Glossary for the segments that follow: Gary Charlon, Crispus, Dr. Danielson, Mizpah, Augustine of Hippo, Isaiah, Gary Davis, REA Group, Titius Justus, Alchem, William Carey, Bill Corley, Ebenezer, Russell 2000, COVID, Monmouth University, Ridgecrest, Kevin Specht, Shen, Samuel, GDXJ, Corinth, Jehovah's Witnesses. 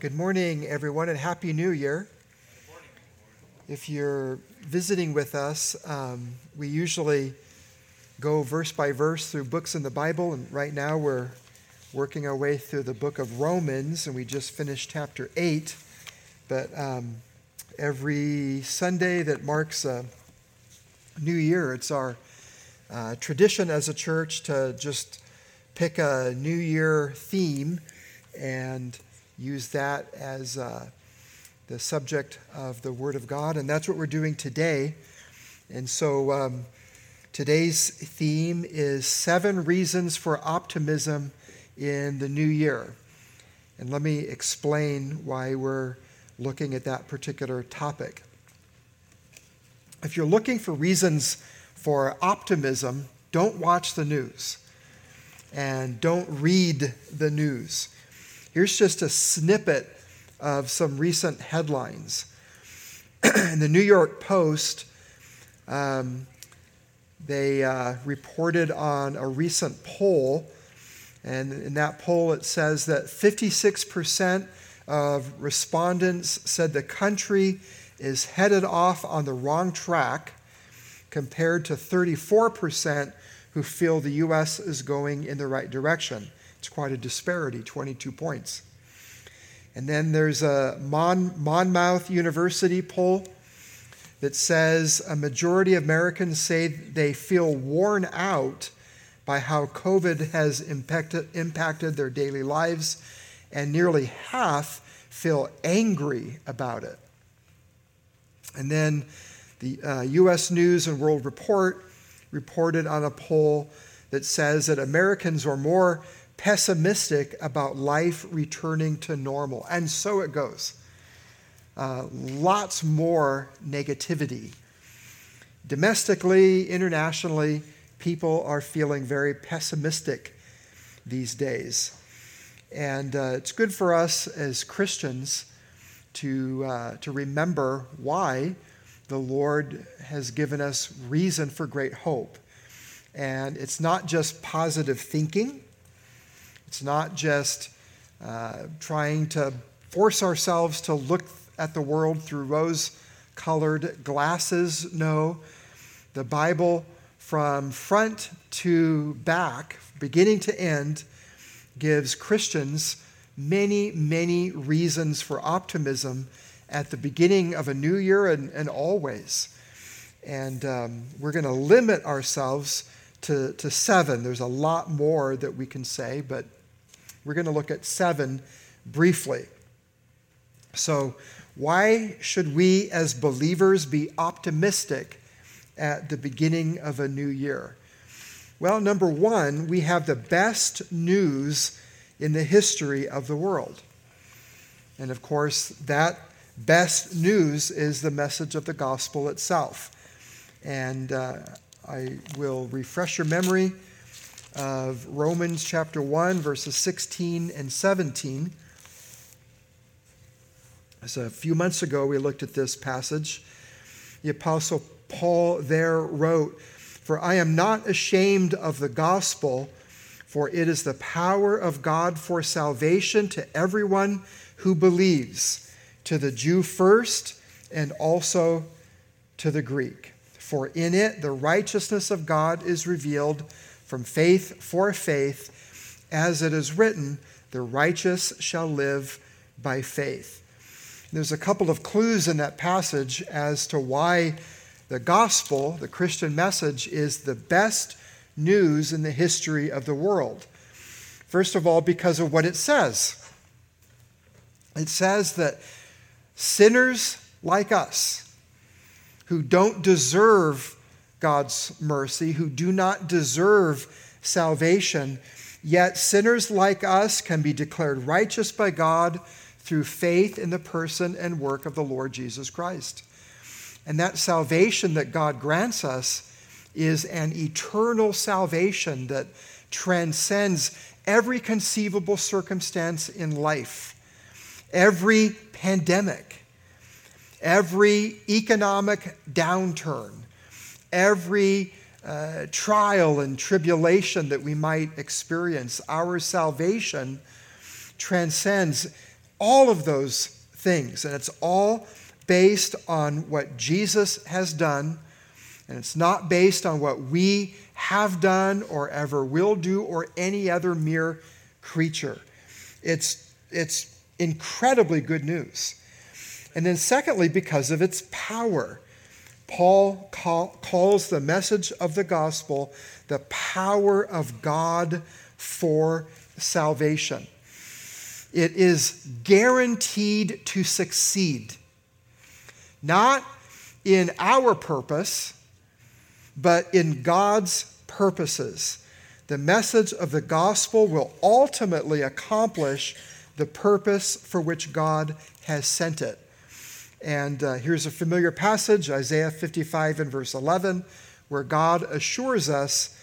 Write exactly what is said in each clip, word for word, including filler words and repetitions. Good morning, everyone, and Happy New Year. If you're visiting with us, um, we usually go verse by verse through books in the Bible, and right now we're working our way through the book of Romans, and we just finished chapter eight. But um, every Sunday that marks a new year, it's our uh, tradition as a church to just pick a new year theme and use that as uh, the subject of the Word of God, and that's what we're doing today. And so um, today's theme is seven reasons for optimism in the new year. And let me explain why we're looking at that particular topic. If you're looking for reasons for optimism, don't watch the news and don't read the news. Here's just a snippet of some recent headlines. In the New York Post, um, they uh, reported on a recent poll, and in that poll it says that fifty-six percent of respondents said the country is headed off on the wrong track, compared to thirty-four percent who feel the U S is going in the right direction. It's quite a disparity, twenty-two points. And then there's a Mon- Monmouth University poll that says a majority of Americans say they feel worn out by how COVID has impacted, impacted their daily lives, and nearly half feel angry about it. And then the uh, U S News and World Report reported on a poll that says that Americans are more pessimistic about life returning to normal. And so it goes. Uh, lots more negativity. Domestically, internationally, people are feeling very pessimistic these days. And uh, it's good for us as Christians to, uh, to remember why the Lord has given us reason for great hope. And it's not just positive thinking. It's not just uh, trying to force ourselves to look at the world through rose-colored glasses. No, the Bible from front to back, beginning to end, gives Christians many, many reasons for optimism at the beginning of a new year and, and always. And um, we're going to limit ourselves to, to seven. There's a lot more that we can say, but we're going to look at seven briefly. So why should we as believers be optimistic at the beginning of a new year? Well, number one, we have the best news in the history of the world. And of course, that best news is the message of the gospel itself. And uh, I will refresh your memory of Romans chapter one, verses sixteen and seventeen. So a few months ago, we looked at this passage. The Apostle Paul there wrote, "For I am not ashamed of the gospel, for it is the power of God for salvation to everyone who believes, to the Jew first and also to the Greek. For in it the righteousness of God is revealed from faith for faith, as it is written, the righteous shall live by faith." There's a couple of clues in that passage as to why the gospel, the Christian message, is the best news in the history of the world. First of all, because of what it says. It says that sinners like us, who don't deserve God's mercy, who do not deserve salvation, yet sinners like us can be declared righteous by God through faith in the person and work of the Lord Jesus Christ. And that salvation that God grants us is an eternal salvation that transcends every conceivable circumstance in life, every pandemic, every economic downturn, every uh, trial and tribulation that we might experience. Our salvation transcends all of those things. And it's all based on what Jesus has done. And it's not based on what we have done or ever will do or any other mere creature. It's, it's incredibly good news. And then secondly, because of its power, Paul call, calls the message of the gospel the power of God for salvation. It is guaranteed to succeed, not in our purpose, but in God's purposes. The message of the gospel will ultimately accomplish the purpose for which God has sent it. And uh, here's a familiar passage, Isaiah fifty-five and verse eleven, where God assures us,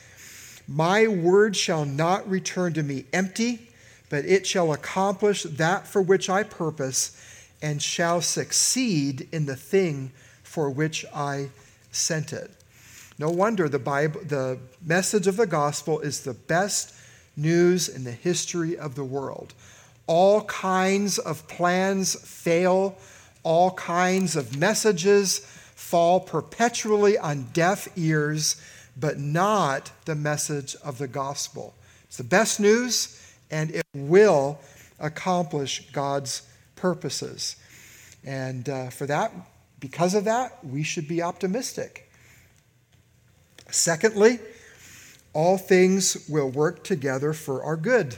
"My word shall not return to me empty, but it shall accomplish that for which I purpose and shall succeed in the thing for which I sent it." No wonder the Bible, the message of the gospel is the best news in the history of the world. All kinds of plans fail. All kinds of messages fall perpetually on deaf ears, but not the message of the gospel. It's the best news, and it will accomplish God's purposes. And uh, for that, because of that, we should be optimistic. Secondly, all things will work together for our good.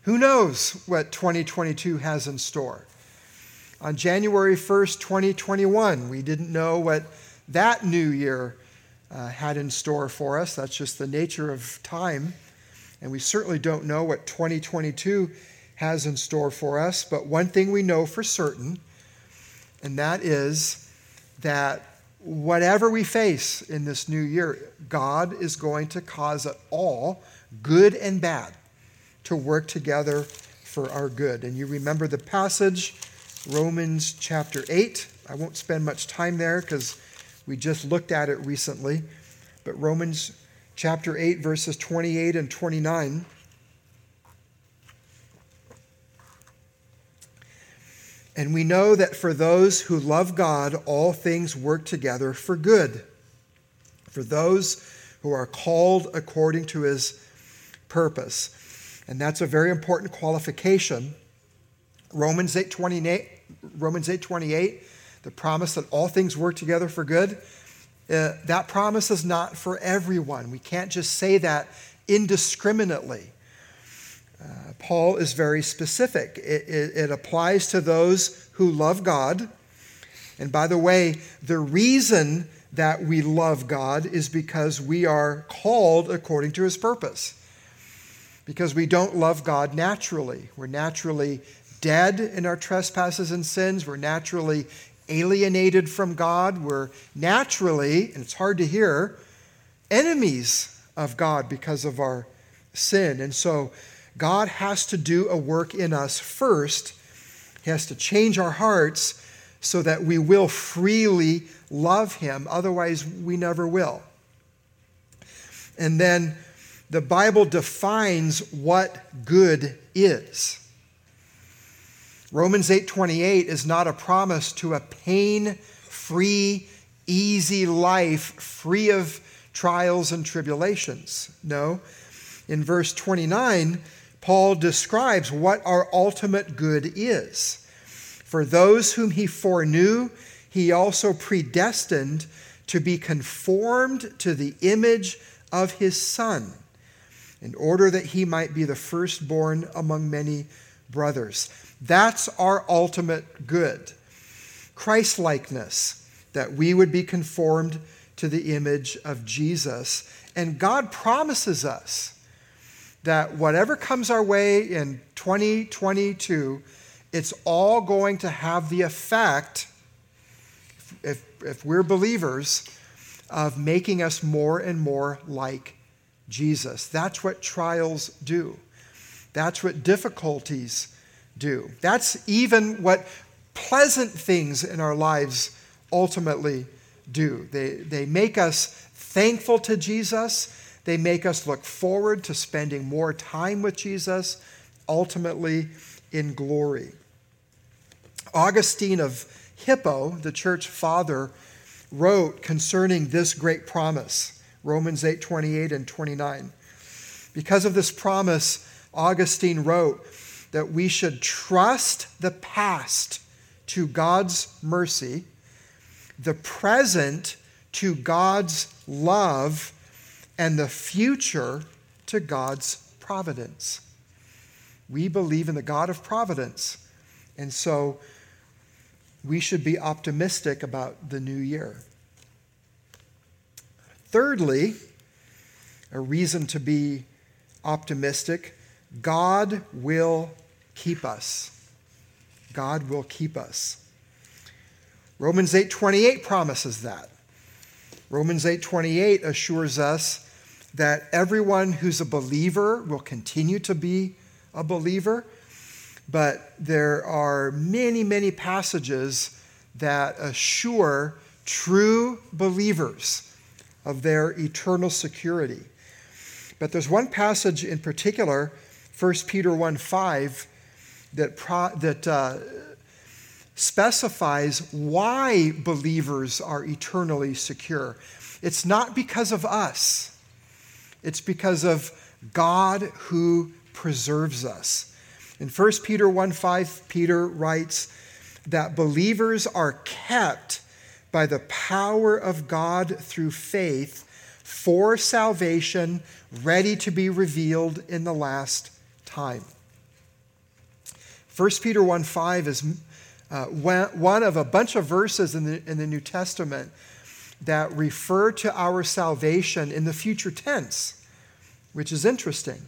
Who knows what twenty twenty-two has in store? On January first, twenty twenty-one, we didn't know what that new year uh, had in store for us. That's just the nature of time. And we certainly don't know what twenty twenty-two has in store for us. But one thing we know for certain, and that is that whatever we face in this new year, God is going to cause it all, good and bad, to work together for our good. And you remember the passage, Romans chapter eight. I won't spend much time there because we just looked at it recently. But Romans chapter eight, verses twenty-eight and twenty-nine. "And we know that for those who love God, all things work together for good, for those who are called according to his purpose." And that's a very important qualification. Romans eight twenty-eight, Romans eight twenty-eight, the promise that all things work together for good, uh, that promise is not for everyone. We can't just say that indiscriminately. Uh, Paul is very specific. It, it, it applies to those who love God. And by the way, the reason that we love God is because we are called according to his purpose. Because we don't love God naturally. We're naturally dead in our trespasses and sins. We're naturally alienated from God. We're naturally, and it's hard to hear, enemies of God because of our sin. And so God has to do a work in us first. He has to change our hearts so that we will freely love him. Otherwise, we never will. And then the Bible defines what good is. Romans eight twenty-eight is not a promise to a pain-free, easy life free of trials and tribulations. No. In verse twenty-nine, Paul describes what our ultimate good is. "For those whom he foreknew, he also predestined to be conformed to the image of his Son, in order that he might be the firstborn among many brothers." That's our ultimate good, Christ-likeness, that we would be conformed to the image of Jesus. And God promises us that whatever comes our way in twenty twenty-two, it's all going to have the effect, if, if we're believers, of making us more and more like Jesus. That's what trials do. That's what difficulties do. That's even what pleasant things in our lives ultimately do. They, they make us thankful to Jesus. They make us look forward to spending more time with Jesus. Ultimately, in glory. Augustine of Hippo, the church father, wrote concerning this great promise, Romans eight twenty-eight and twenty-nine. Because of this promise, Augustine wrote that we should trust the past to God's mercy, the present to God's love, and the future to God's providence. We believe in the God of providence, and so we should be optimistic about the new year. Thirdly, a reason to be optimistic, God will keep us. God will keep us. Romans eight twenty-eight promises that. Romans eight twenty-eight assures us that everyone who's a believer will continue to be a believer, but there are many, many passages that assure true believers of their eternal security. But there's one passage in particular, First Peter one five, that pro- that uh, specifies why believers are eternally secure. It's not because of us. It's because of God who preserves us. In First Peter one five, Peter writes that believers are kept by the power of God through faith for salvation, ready to be revealed in the last time. First Peter one five is uh, one of a bunch of verses in the, in the New Testament that refer to our salvation in the future tense, which is interesting.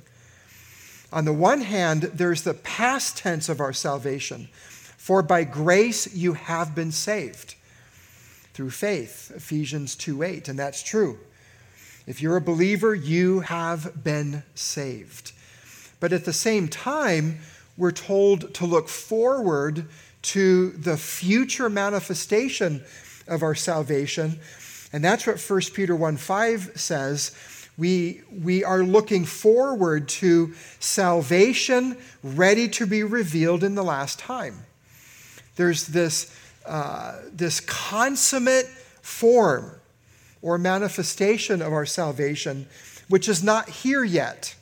On the one hand, there's the past tense of our salvation. For by grace you have been saved through faith, Ephesians two eight, and that's true. If you're a believer, you have been saved. But at the same time, we're told to look forward to the future manifestation of our salvation, and that's what First Peter one five says. We, we are looking forward to salvation ready to be revealed in the last time. There's this, uh, this consummate form or manifestation of our salvation, which is not here yet.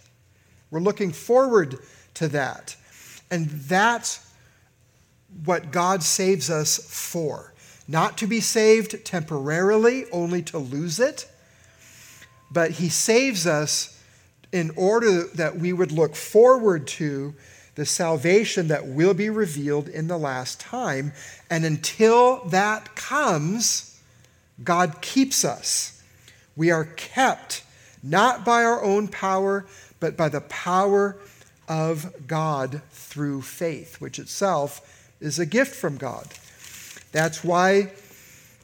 We're looking forward to that. And that's what God saves us for. Not to be saved temporarily, only to lose it. But he saves us in order that we would look forward to the salvation that will be revealed in the last time. And until that comes, God keeps us. We are kept not by our own power, but by the power of God through faith, which itself is a gift from God. That's why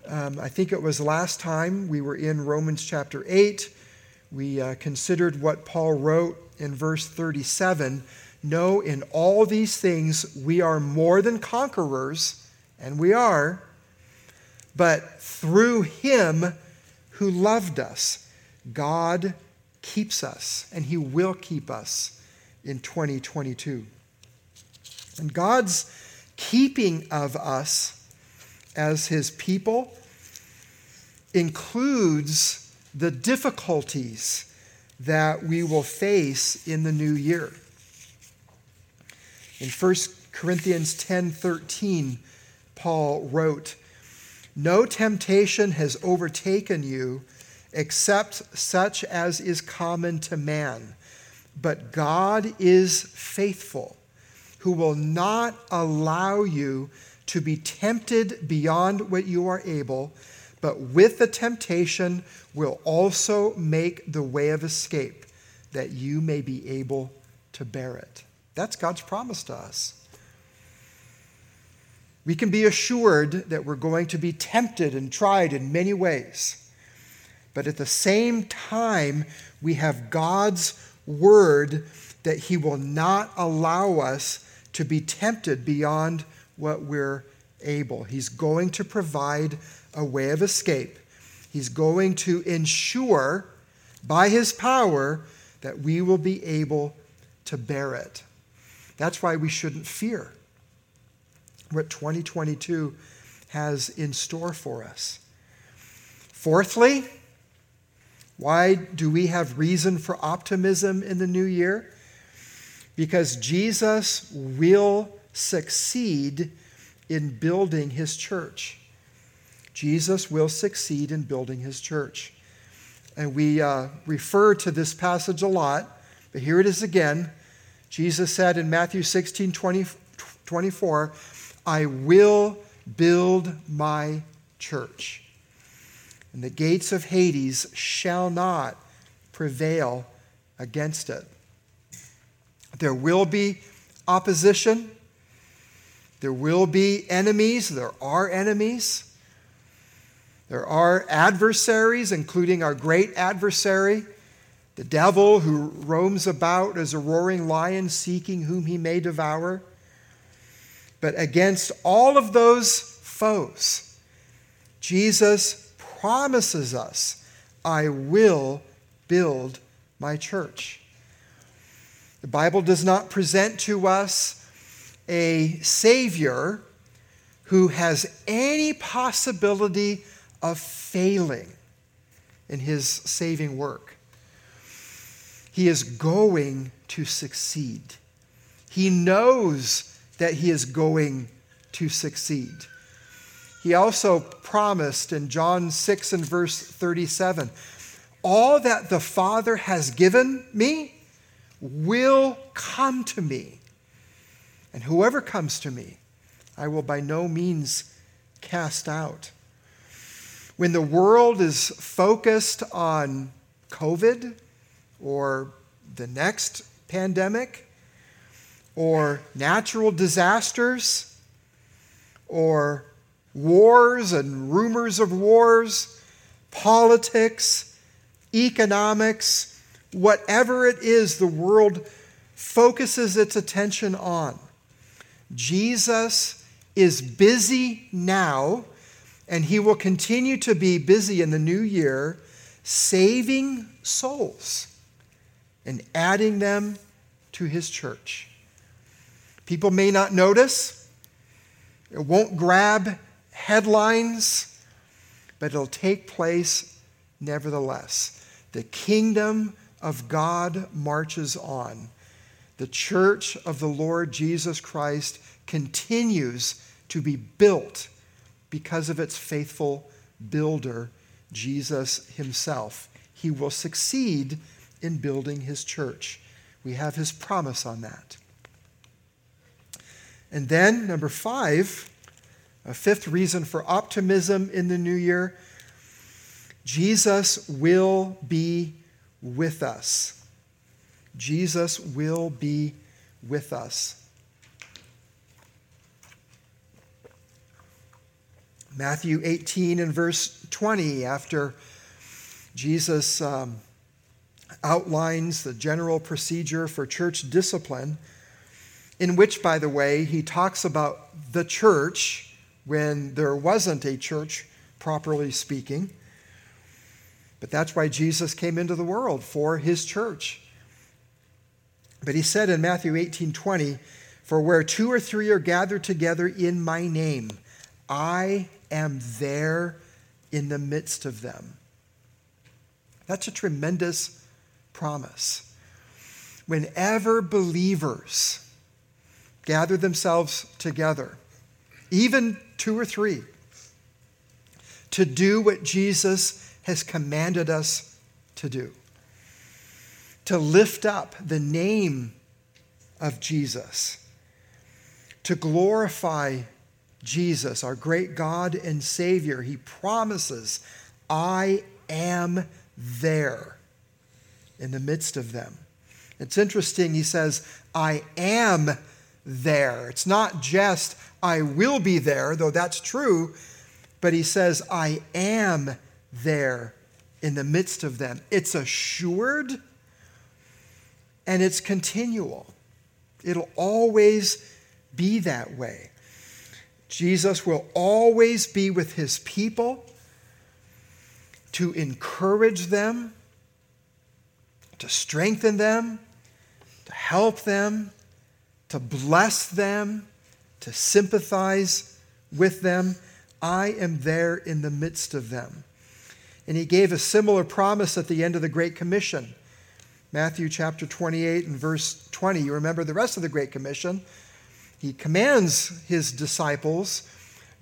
um, I think it was last time we were in Romans chapter eight. We uh, considered what Paul wrote in verse thirty-seven. No, in all these things we are more than conquerors, and we are, but through him who loved us, God keeps us, and he will keep us in twenty twenty-two. And God's keeping of us as his people includes the difficulties that we will face in the new year. In First Corinthians ten thirteen, Paul wrote, "No temptation has overtaken you except such as is common to man, but God is faithful, who will not allow you to be tempted beyond what you are able, but with the temptation will also make the way of escape, that you may be able to bear it." That's God's promise to us. We can be assured that we're going to be tempted and tried in many ways. But at the same time, we have God's word that he will not allow us to be tempted beyond what we're able. He's going to provide a way of escape. He's going to ensure by his power that we will be able to bear it. That's why we shouldn't fear what twenty twenty-two has in store for us. Fourthly, why do we have reason for optimism in the new year? Because Jesus will succeed in building his church. Jesus will succeed in building his church. And we uh, refer to this passage a lot, but here it is again. Jesus said in Matthew sixteen twenty-four, I will build my church, and the gates of Hades shall not prevail against it. There will be opposition. There will be enemies. There are enemies. There are adversaries, including our great adversary, the devil, who roams about as a roaring lion seeking whom he may devour. But against all of those foes, Jesus promises us, I will build my church. The Bible does not present to us a Savior who has any possibility of failing in his saving work. He is going to succeed. He knows that he is going to succeed. He also promised in John six and verse thirty-seven, all that the Father has given me will come to me, and whoever comes to me, I will by no means cast out. When the world is focused on COVID or the next pandemic or natural disasters or wars and rumors of wars, politics, economics, whatever it is the world focuses its attention on, Jesus is busy now, and he will continue to be busy in the new year, saving souls and adding them to his church. People may not notice. It won't grab headlines, but it'll take place nevertheless. The kingdom of God marches on. The church of the Lord Jesus Christ continues to be built because of its faithful builder, Jesus himself. He will succeed in building his church. We have his promise on that. And then, number five, a fifth reason for optimism in the new year, Jesus will be with us. Jesus will be with us. Matthew eighteen and verse twenty, after Jesus um, outlines the general procedure for church discipline, in which, by the way, he talks about the church when there wasn't a church, properly speaking. But that's why Jesus came into the world, for his church. But he said in Matthew eighteen twenty, for where two or three are gathered together in my name, I am there in the midst of them. That's a tremendous promise. Whenever believers gather themselves together, even two or three, to do what Jesus has commanded us to do, to lift up the name of Jesus, to glorify Jesus, our great God and Savior, he promises, I am there in the midst of them. It's interesting, he says, I am there. It's not just, I will be there, though that's true, but he says, I am there in the midst of them. It's assured and it's continual. It'll always be that way. Jesus will always be with his people to encourage them, to strengthen them, to help them, to bless them, to sympathize with them. I am there in the midst of them. And he gave a similar promise at the end of the Great Commission. Matthew chapter twenty-eight and verse twenty. You remember the rest of the Great Commission. He commands his disciples,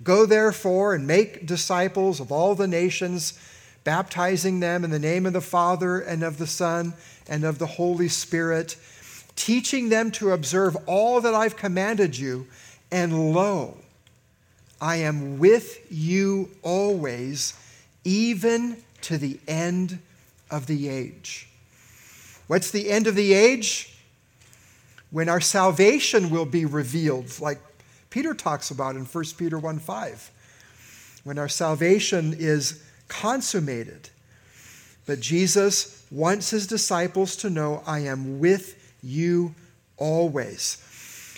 "Go therefore and make disciples of all the nations, baptizing them in the name of the Father and of the Son and of the Holy Spirit, teaching them to observe all that I've commanded you. And lo, I am with you always, even to the end of the age." What's the end of the age? When our salvation will be revealed, like Peter talks about in First Peter one five. When our salvation is consummated. But Jesus wants his disciples to know, I am with you always.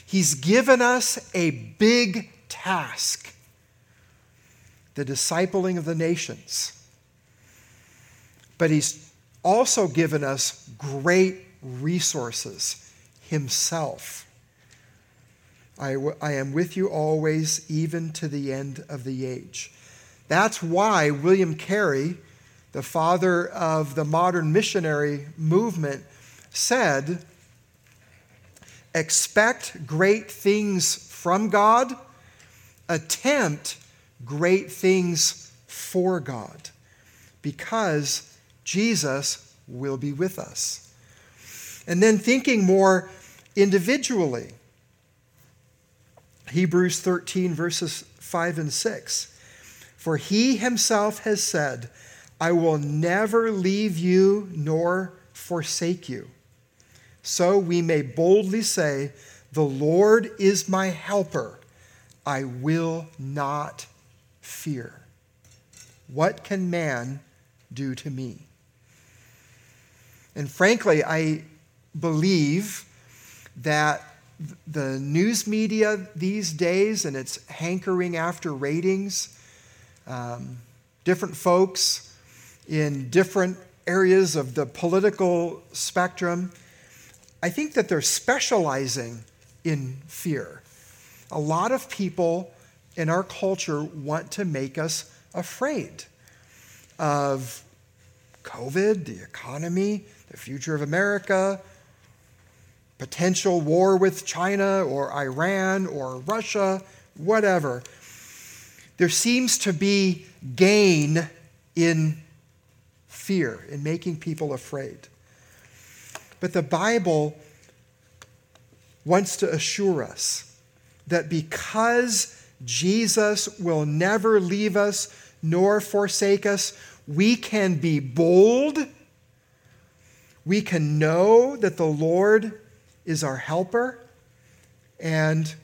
He's given us a big task, the discipling of the nations. But he's also given us great resources, himself. I, w- I am with you always, even to the end of the age. That's why William Carey, the father of the modern missionary movement, said, expect great things from God, attempt great things for God, because Jesus will be with us. And then thinking more individually, Hebrews thirteen, verses five and six. For he himself has said, I will never leave you nor forsake you. So we may boldly say, the Lord is my helper. I will not fear. What can man do to me? And frankly, I believe that the news media these days and its hankering after ratings, um, different folks in different areas of the political spectrum, I think that they're specializing in fear. A lot of people in our culture want to make us afraid of COVID, the economy, the future of America, potential war with China or Iran or Russia, whatever. There seems to be gain in fear, in making people afraid. But the Bible wants to assure us that because Jesus will never leave us nor forsake us, we can be bold. We can know that the Lord is our helper, and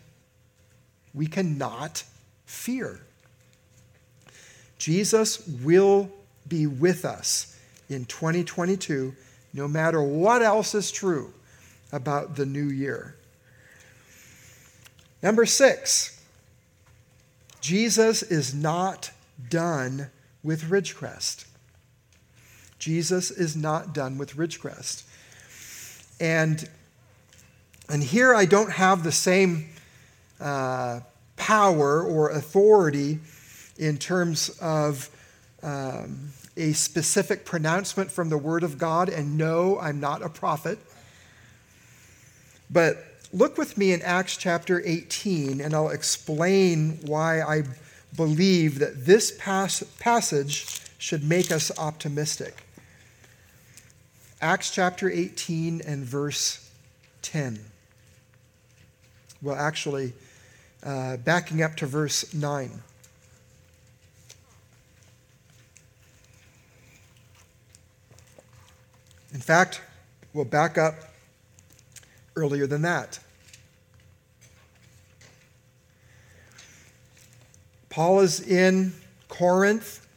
we cannot fear. Jesus will be with us in twenty twenty-two, no matter what else is true about the new year. Number six, Jesus is not done with Ridgecrest. Jesus is not done with Ridgecrest. And And here I don't have the same uh, power or authority in terms of um, a specific pronouncement from the Word of God. And no, I'm not a prophet. But look with me in Acts chapter eighteen, and I'll explain why I believe that this pas- passage should make us optimistic. Acts chapter eighteen and verse ten. Well, actually, uh, backing up to verse nine. In fact, we'll back up earlier than that. Paul is in Corinth.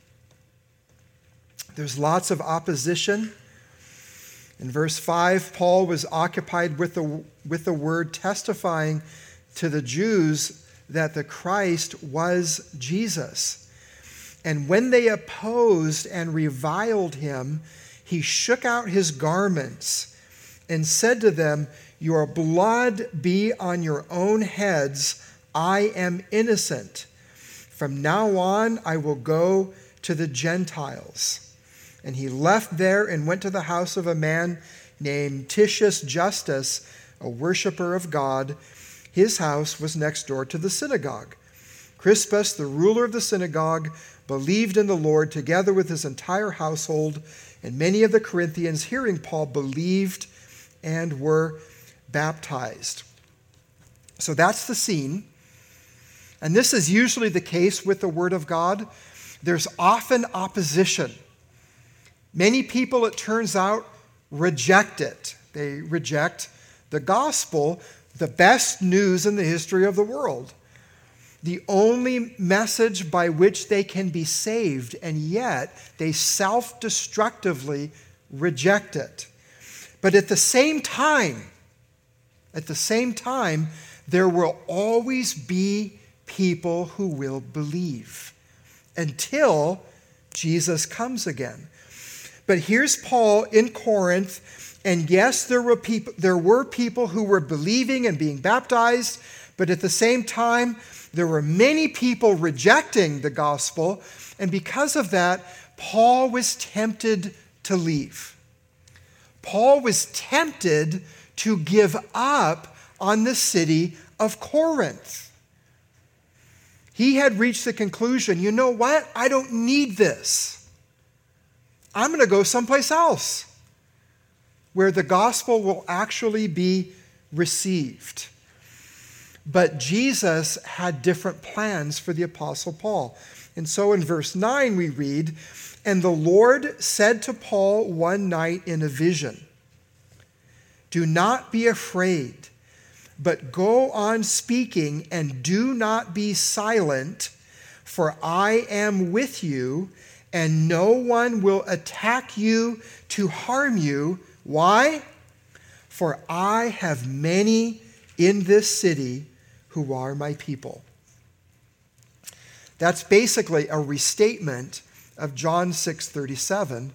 There's lots of opposition. In verse five, Paul was occupied with the, with the word, testifying to the Jews that the Christ was Jesus. And when they opposed and reviled him, he shook out his garments and said to them, Your blood be on your own heads. I am innocent. From now on, I will go to the Gentiles. And he left there and went to the house of a man named Titius Justus, a worshiper of God. His house was next door to the synagogue. Crispus, the ruler of the synagogue, believed in the Lord together with his entire household, and many of the Corinthians, hearing Paul, believed and were baptized. So that's the scene. And this is usually the case with the Word of God. There's often opposition. Many people, it turns out, reject it. They reject the gospel, the best news in the history of the world, the only message by which they can be saved, and yet they self-destructively reject it. But at the same time, at the same time, there will always be people who will believe until Jesus comes again. But here's Paul in Corinth, and yes, there were people, there were people who were believing and being baptized, but at the same time, there were many people rejecting the gospel, and because of that, Paul was tempted to leave. Paul was tempted to give up on the city of Corinth. He had reached the conclusion, you know what? I don't need this. I'm going to go someplace else where the gospel will actually be received. But Jesus had different plans for the Apostle Paul. And so in verse nine we read, "And the Lord said to Paul one night in a vision, 'Do not be afraid, but go on speaking and do not be silent, for I am with you, and no one will attack you to harm you.' Why? For I have many in this city who are my people." That's basically a restatement of John six thirty-seven.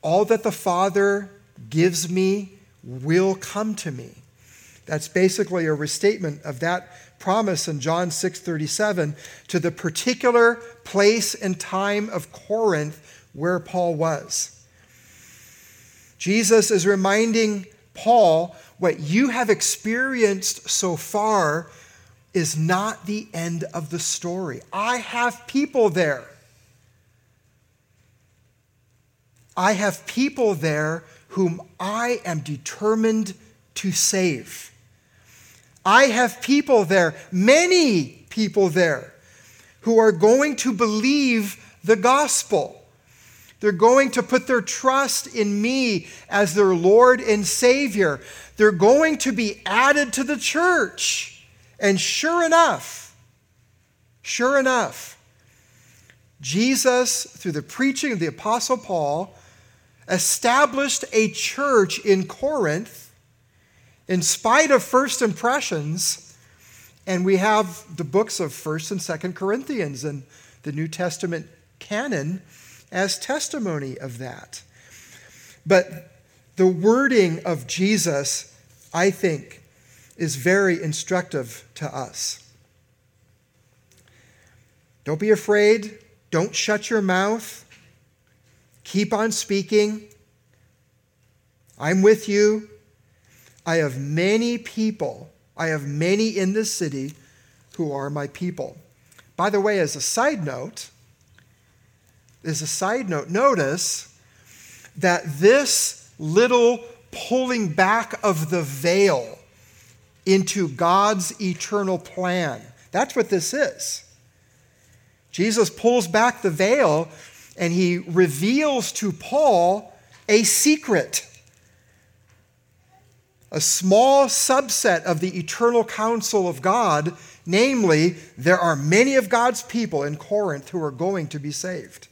All that the Father gives me will come to me. That's basically a restatement of that promise in John six thirty-seven to the particular place and time of Corinth where Paul was. Jesus is reminding Paul, what you have experienced so far is not the end of the story. I have people there. I have people there whom I am determined to save. I have people there, many people there, who are going to believe the gospel. They're going to put their trust in me as their Lord and Savior. They're going to be added to the church. And sure enough, sure enough, Jesus, through the preaching of the Apostle Paul, established a church in Corinth in spite of first impressions. And we have the books of First and Second Corinthians and the New Testament canon as testimony of that. But the wording of Jesus, I think, is very instructive to us. Don't be afraid. Don't shut your mouth. Keep on speaking. I'm with you. I have many people. I have many in this city who are my people. By the way, as a side note, As a side note, notice that this little pulling back of the veil into God's eternal plan, that's what this is. Jesus pulls back the veil and he reveals to Paul a secret, a small subset of the eternal counsel of God, namely, there are many of God's people in Corinth who are going to be saved.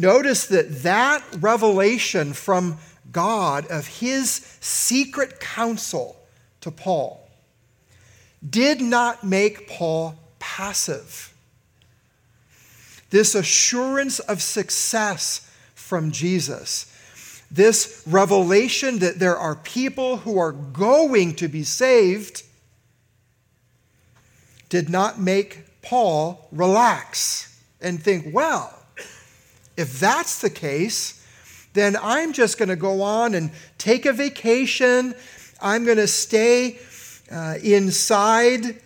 Notice that that revelation from God of his secret counsel to Paul did not make Paul passive. This assurance of success from Jesus This revelation that there are people who are going to be saved did not make Paul relax and think, well, if that's the case, then I'm just going to go on and take a vacation. I'm going to stay uh, inside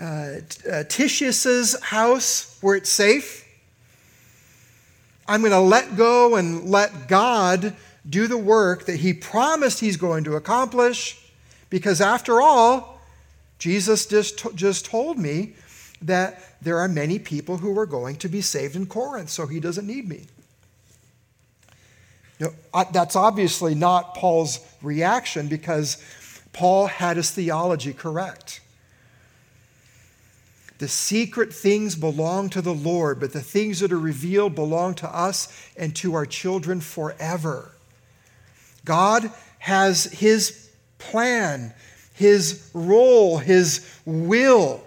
uh, uh, Titius's house where it's safe. I'm going to let go and let God do the work that he promised he's going to accomplish, because after all, Jesus just, t- just told me that there are many people who are going to be saved in Corinth, so he doesn't need me. You know, that's obviously not Paul's reaction, because Paul had his theology correct. The secret things belong to the Lord, but the things that are revealed belong to us and to our children forever. God has his plan, his role, his will,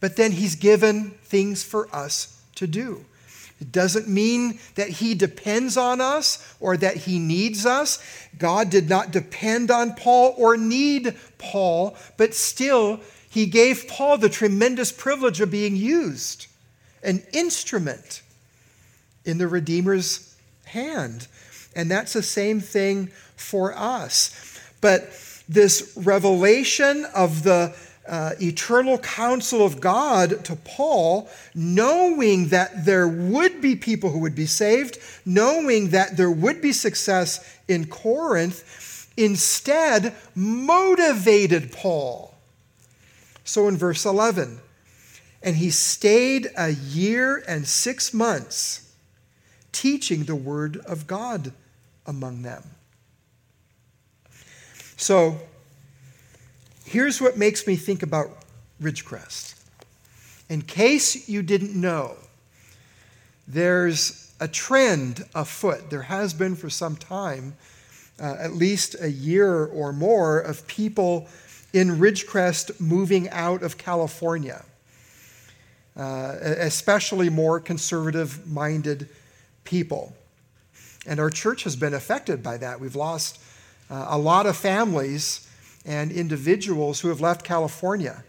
but then he's given things for us to do. It doesn't mean that he depends on us or that he needs us. God did not depend on Paul or need Paul, but still he gave Paul the tremendous privilege of being used, an instrument in the Redeemer's hand. And that's the same thing for us. But this revelation of the uh, eternal counsel of God to Paul, knowing that there would be people who would be saved, knowing that there would be success in Corinth, instead motivated Paul. So in verse eleven, and he stayed a year and six months teaching the word of God among them. So here's what makes me think about Ridgecrest. In case you didn't know, there's a trend afoot. There has been for some time, uh, at least a year or more, of people in Ridgecrest moving out of California, uh, especially more conservative-minded people. And our church has been affected by that. We've lost uh, a lot of families and individuals who have left California.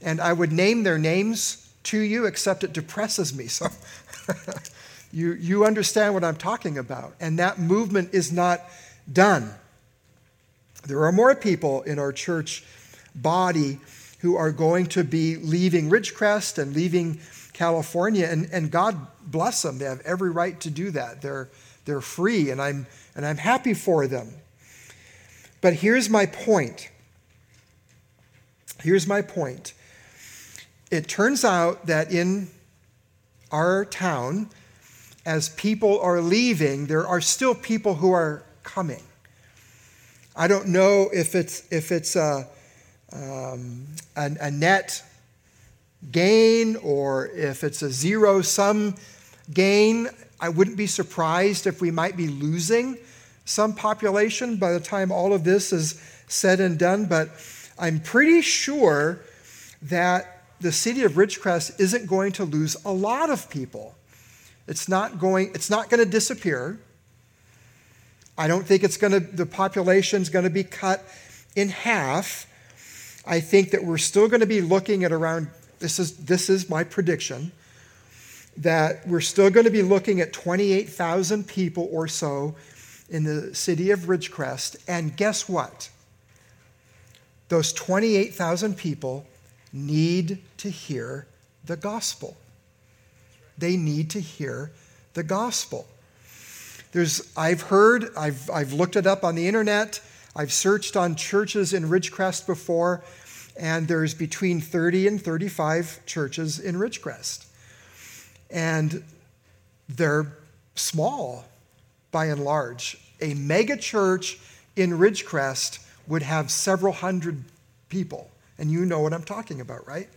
And I would name their names to you, except it depresses me. So you, you understand what I'm talking about. And that movement is not done. There are more people in our church body who are going to be leaving Ridgecrest and leaving California, and, and God bless them. They have every right to do that. They're, they're free, and I'm, and I'm happy for them. But here's my point. Here's my point. It turns out that in our town, as people are leaving, there are still people who are coming. I don't know if it's if it's a, um, a, a net gain or if it's a zero-sum gain. I wouldn't be surprised if we might be losing some population by the time all of this is said and done. But I'm pretty sure that the city of Ridgecrest isn't going to lose a lot of people. It's not going. It's not going to disappear. I don't think it's going to, the population's going to be cut in half. I think that we're still going to be looking at around, this is this is my prediction, that we're still going to be looking at twenty-eight thousand people or so in the city of Ridgecrest. And guess what? Those twenty-eight thousand people need to hear the gospel. They need to hear the gospel. There's, I've heard, I've, I've looked it up on the internet, I've searched on churches in Ridgecrest before, and there's between thirty and thirty-five churches in Ridgecrest. And they're small, by and large. A mega church in Ridgecrest would have several hundred people, and you know what I'm talking about, right?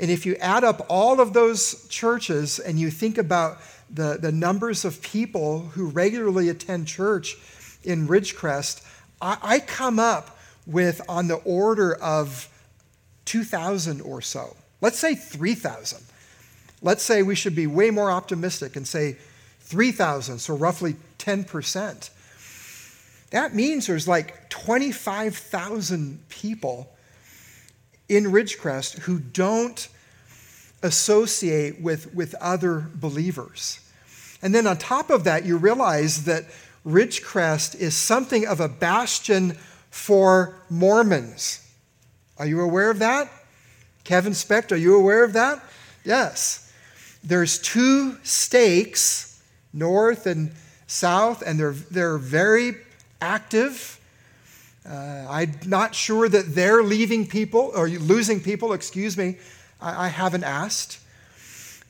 And if you add up all of those churches and you think about The, the numbers of people who regularly attend church in Ridgecrest, I, I come up with on the order of two thousand or so. Let's say three thousand. Let's say we should be way more optimistic and say three thousand, so roughly ten percent. That means there's like twenty-five thousand people in Ridgecrest who don't associate with, with other believers. And then on top of that, you realize that Ridgecrest is something of a bastion for Mormons. Are you aware of that? Kevin Specht, are you aware of that? Yes. There's two stakes, north and south, and they're, they're very active. Uh, I'm not sure that they're leaving people, or losing people, excuse me. I, I haven't asked.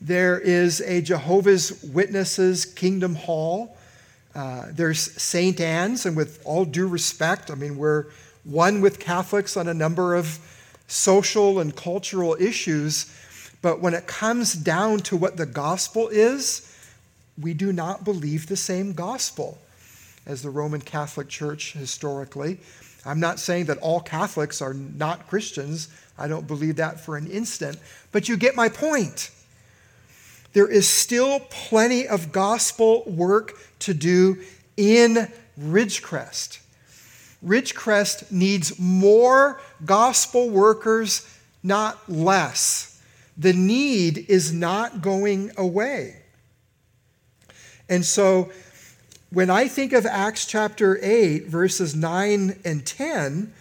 There is a Jehovah's Witnesses Kingdom Hall. Uh, there's Saint Anne's, and with all due respect, I mean, we're one with Catholics on a number of social and cultural issues, but when it comes down to what the gospel is, we do not believe the same gospel as the Roman Catholic Church historically. I'm not saying that all Catholics are not Christians. I don't believe that for an instant, but you get my point. There is still plenty of gospel work to do in Ridgecrest. Ridgecrest needs more gospel workers, not less. The need is not going away. And so when I think of Acts chapter eight, verses nine and ten,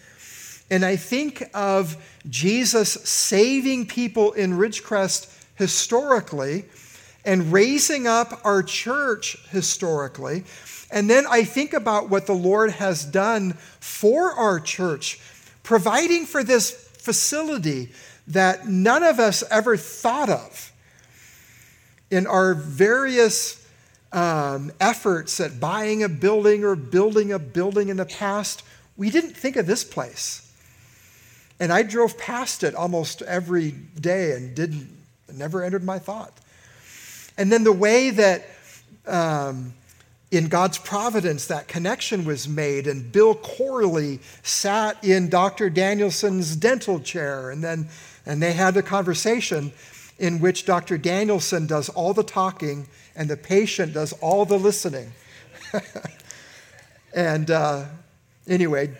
and I think of Jesus saving people in Ridgecrest historically, and raising up our church historically. And then I think about what the Lord has done for our church, providing for this facility that none of us ever thought of in our various um, efforts at buying a building or building a building in the past. We didn't think of this place. And I drove past it almost every day and didn't, it never entered my thought. And then the way that um, in God's providence that connection was made, and Bill Corley sat in Doctor Danielson's dental chair, and then and they had a conversation in which Doctor Danielson does all the talking and the patient does all the listening. and uh, anyway,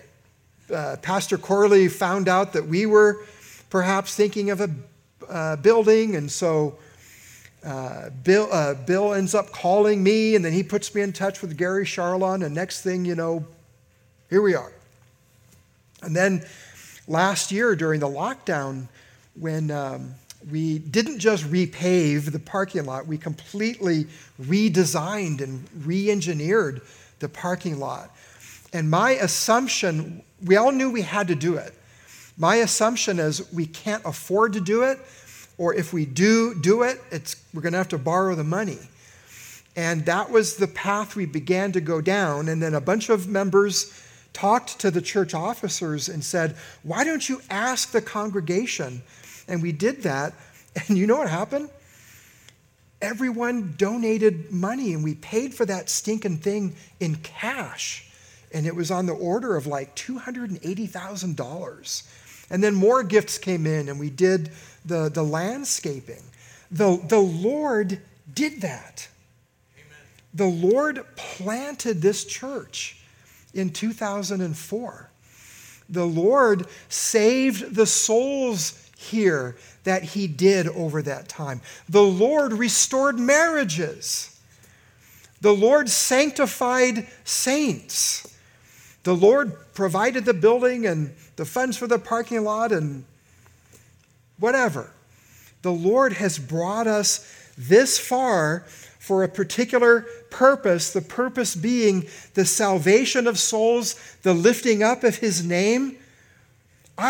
uh, Pastor Corley found out that we were perhaps thinking of a uh, building, and so Uh, Bill, uh, Bill ends up calling me, and then he puts me in touch with Gary Charlon, and next thing you know, here we are. And then last year during the lockdown, when um, we didn't just repave the parking lot, we completely redesigned and re-engineered the parking lot. And my assumption, we all knew we had to do it. My assumption is we can't afford to do it, or if we do do it, it's, we're going to have to borrow the money. And that was the path we began to go down. And then a bunch of members talked to the church officers and said, why don't you ask the congregation? And we did that. And you know what happened? Everyone donated money, and we paid for that stinking thing in cash. And it was on the order of like two hundred eighty thousand dollars. And then more gifts came in, and we did the, the landscaping. The, the Lord did that. Amen. The Lord planted this church in two thousand four. The Lord saved the souls here that he did over that time. The Lord restored marriages. The Lord sanctified saints. The Lord provided the building and the funds for the parking lot and whatever. The Lord has brought us this far for a particular purpose, the purpose being the salvation of souls, the lifting up of his name.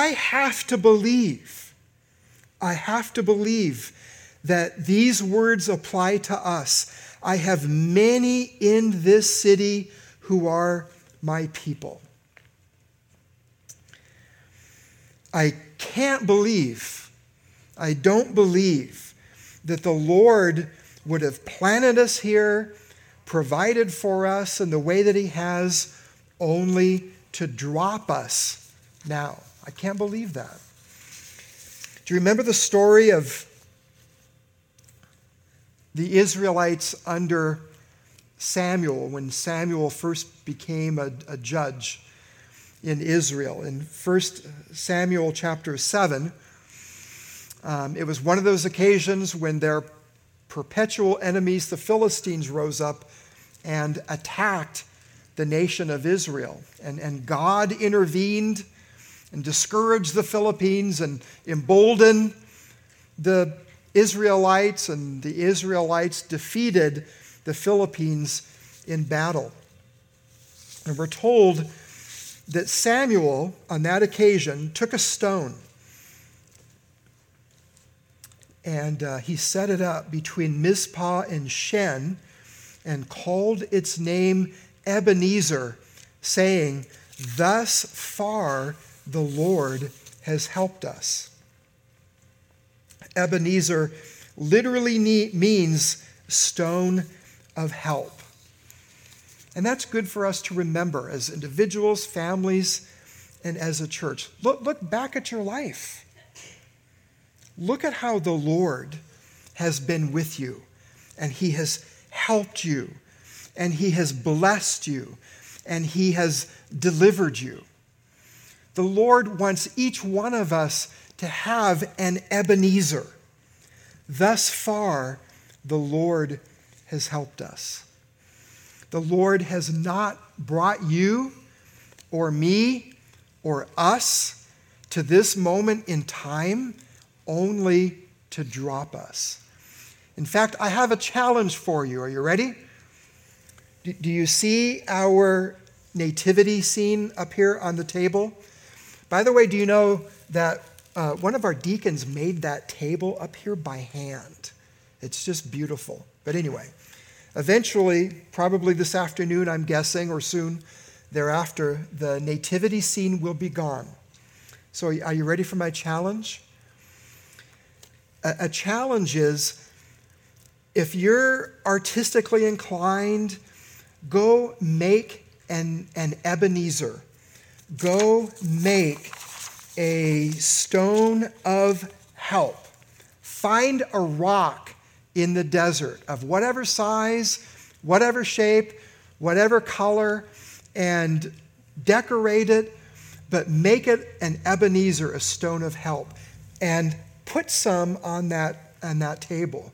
I have to believe, I have to believe that these words apply to us. I have many in this city who are my people. I can't believe, I don't believe that the Lord would have planted us here, provided for us in the way that he has, only to drop us now. I can't believe that. Do you remember the story of the Israelites under Samuel, when Samuel first became a, a judge in Israel. In First Samuel chapter seven, um, it was one of those occasions when their perpetual enemies, the Philistines, rose up and attacked the nation of Israel. And, and God intervened and discouraged the Philistines and emboldened the Israelites, and the Israelites defeated the Philistines in battle. And we're told that Samuel, on that occasion, took a stone and uh, he set it up between Mizpah and Shen and called its name Ebenezer, saying, "Thus far the Lord has helped us." Ebenezer literally means stone of help. And that's good for us to remember as individuals, families, and as a church. Look, look back at your life. Look at how the Lord has been with you, and he has helped you, and he has blessed you, and he has delivered you. The Lord wants each one of us to have an Ebenezer. Thus far, the Lord has helped us. The Lord has not brought you or me or us to this moment in time only to drop us. In fact, I have a challenge for you. Are you ready? Do you see our nativity scene up here on the table? By the way, do you know that Uh, one of our deacons made that table up here by hand? It's just beautiful. But anyway, eventually, probably this afternoon, I'm guessing, or soon thereafter, the nativity scene will be gone. So are you ready for my challenge? A, a challenge is, if you're artistically inclined, go make an, an Ebenezer. Go make a stone of help. Find a rock in the desert of whatever size, whatever shape, whatever color, and decorate it, but make it an Ebenezer, a stone of help, and put some on that, on that table.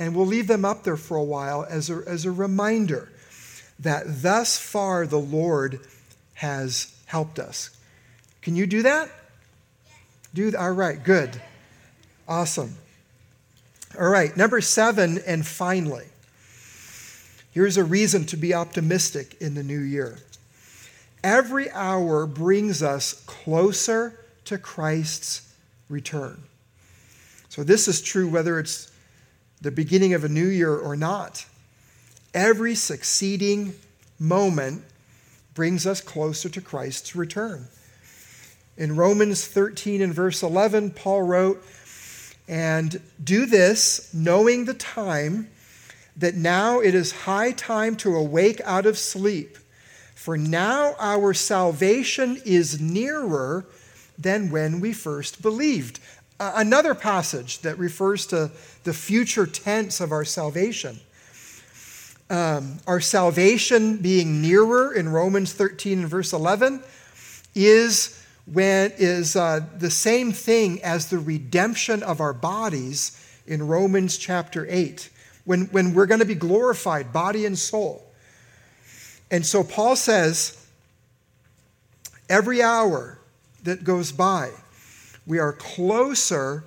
And we'll leave them up there for a while as a, as a reminder that thus far the Lord has helped us. Can you do that? Do th- all right, good. Awesome. All right, number seven, and finally, here's a reason to be optimistic in the new year. Every hour brings us closer to Christ's return. So this is true whether it's the beginning of a new year or not. Every succeeding moment brings us closer to Christ's return. In Romans thirteen and verse eleven, Paul wrote, "And do this, knowing the time, that now it is high time to awake out of sleep. For now our salvation is nearer than when we first believed." Uh, another passage that refers to the future tense of our salvation. Um, our salvation being nearer in Romans thirteen and verse eleven is... When is uh, the same thing as the redemption of our bodies in Romans chapter eight, when, when we're going to be glorified, body and soul. And so Paul says, every hour that goes by, we are closer,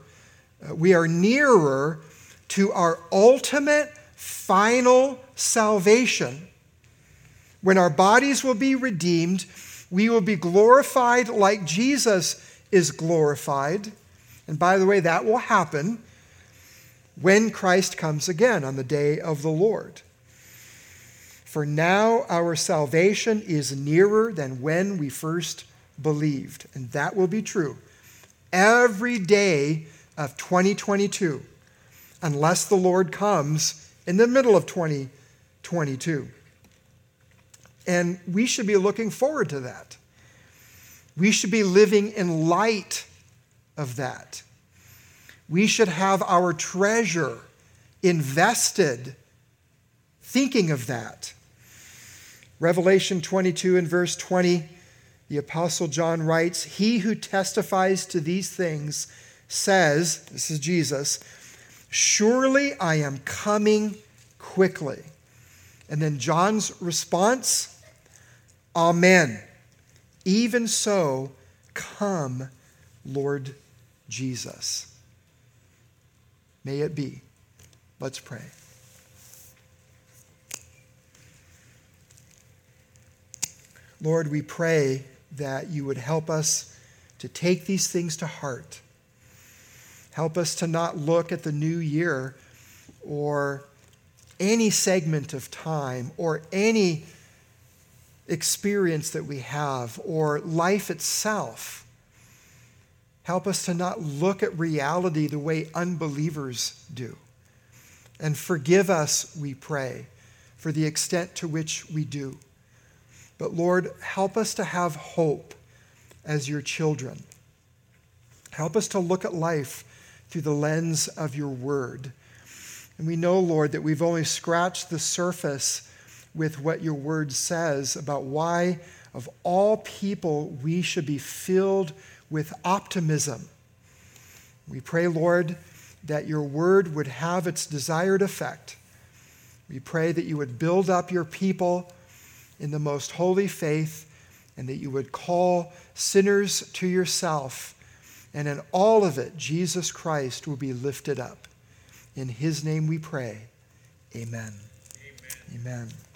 uh, we are nearer to our ultimate final salvation. When our bodies will be redeemed, we will be glorified like Jesus is glorified. And by the way, that will happen when Christ comes again on the day of the Lord. For now our salvation is nearer than when we first believed. And that will be true every day of twenty twenty-two, unless the Lord comes in the middle of twenty twenty-two. And we should be looking forward to that. We should be living in light of that. We should have our treasure invested thinking of that. Revelation twenty-two and verse twenty, the Apostle John writes, "He who testifies to these things says," this is Jesus, "surely I am coming quickly." And then John's response, "Amen. Even so, come, Lord Jesus." May it be. Let's pray. Lord, we pray that you would help us to take these things to heart. Help us to not look at the new year or any segment of time or any experience that we have or life itself. Help us to not look at reality the way unbelievers do. And forgive us, we pray, for the extent to which we do. But Lord, help us to have hope as your children. Help us to look at life through the lens of your word. And we know, Lord, that we've only scratched the surface with what your word says about why, of all people, we should be filled with optimism. We pray, Lord, that your word would have its desired effect. We pray that you would build up your people in the most holy faith, and that you would call sinners to yourself. And in all of it, Jesus Christ will be lifted up. In his name we pray. Amen. Amen. Amen.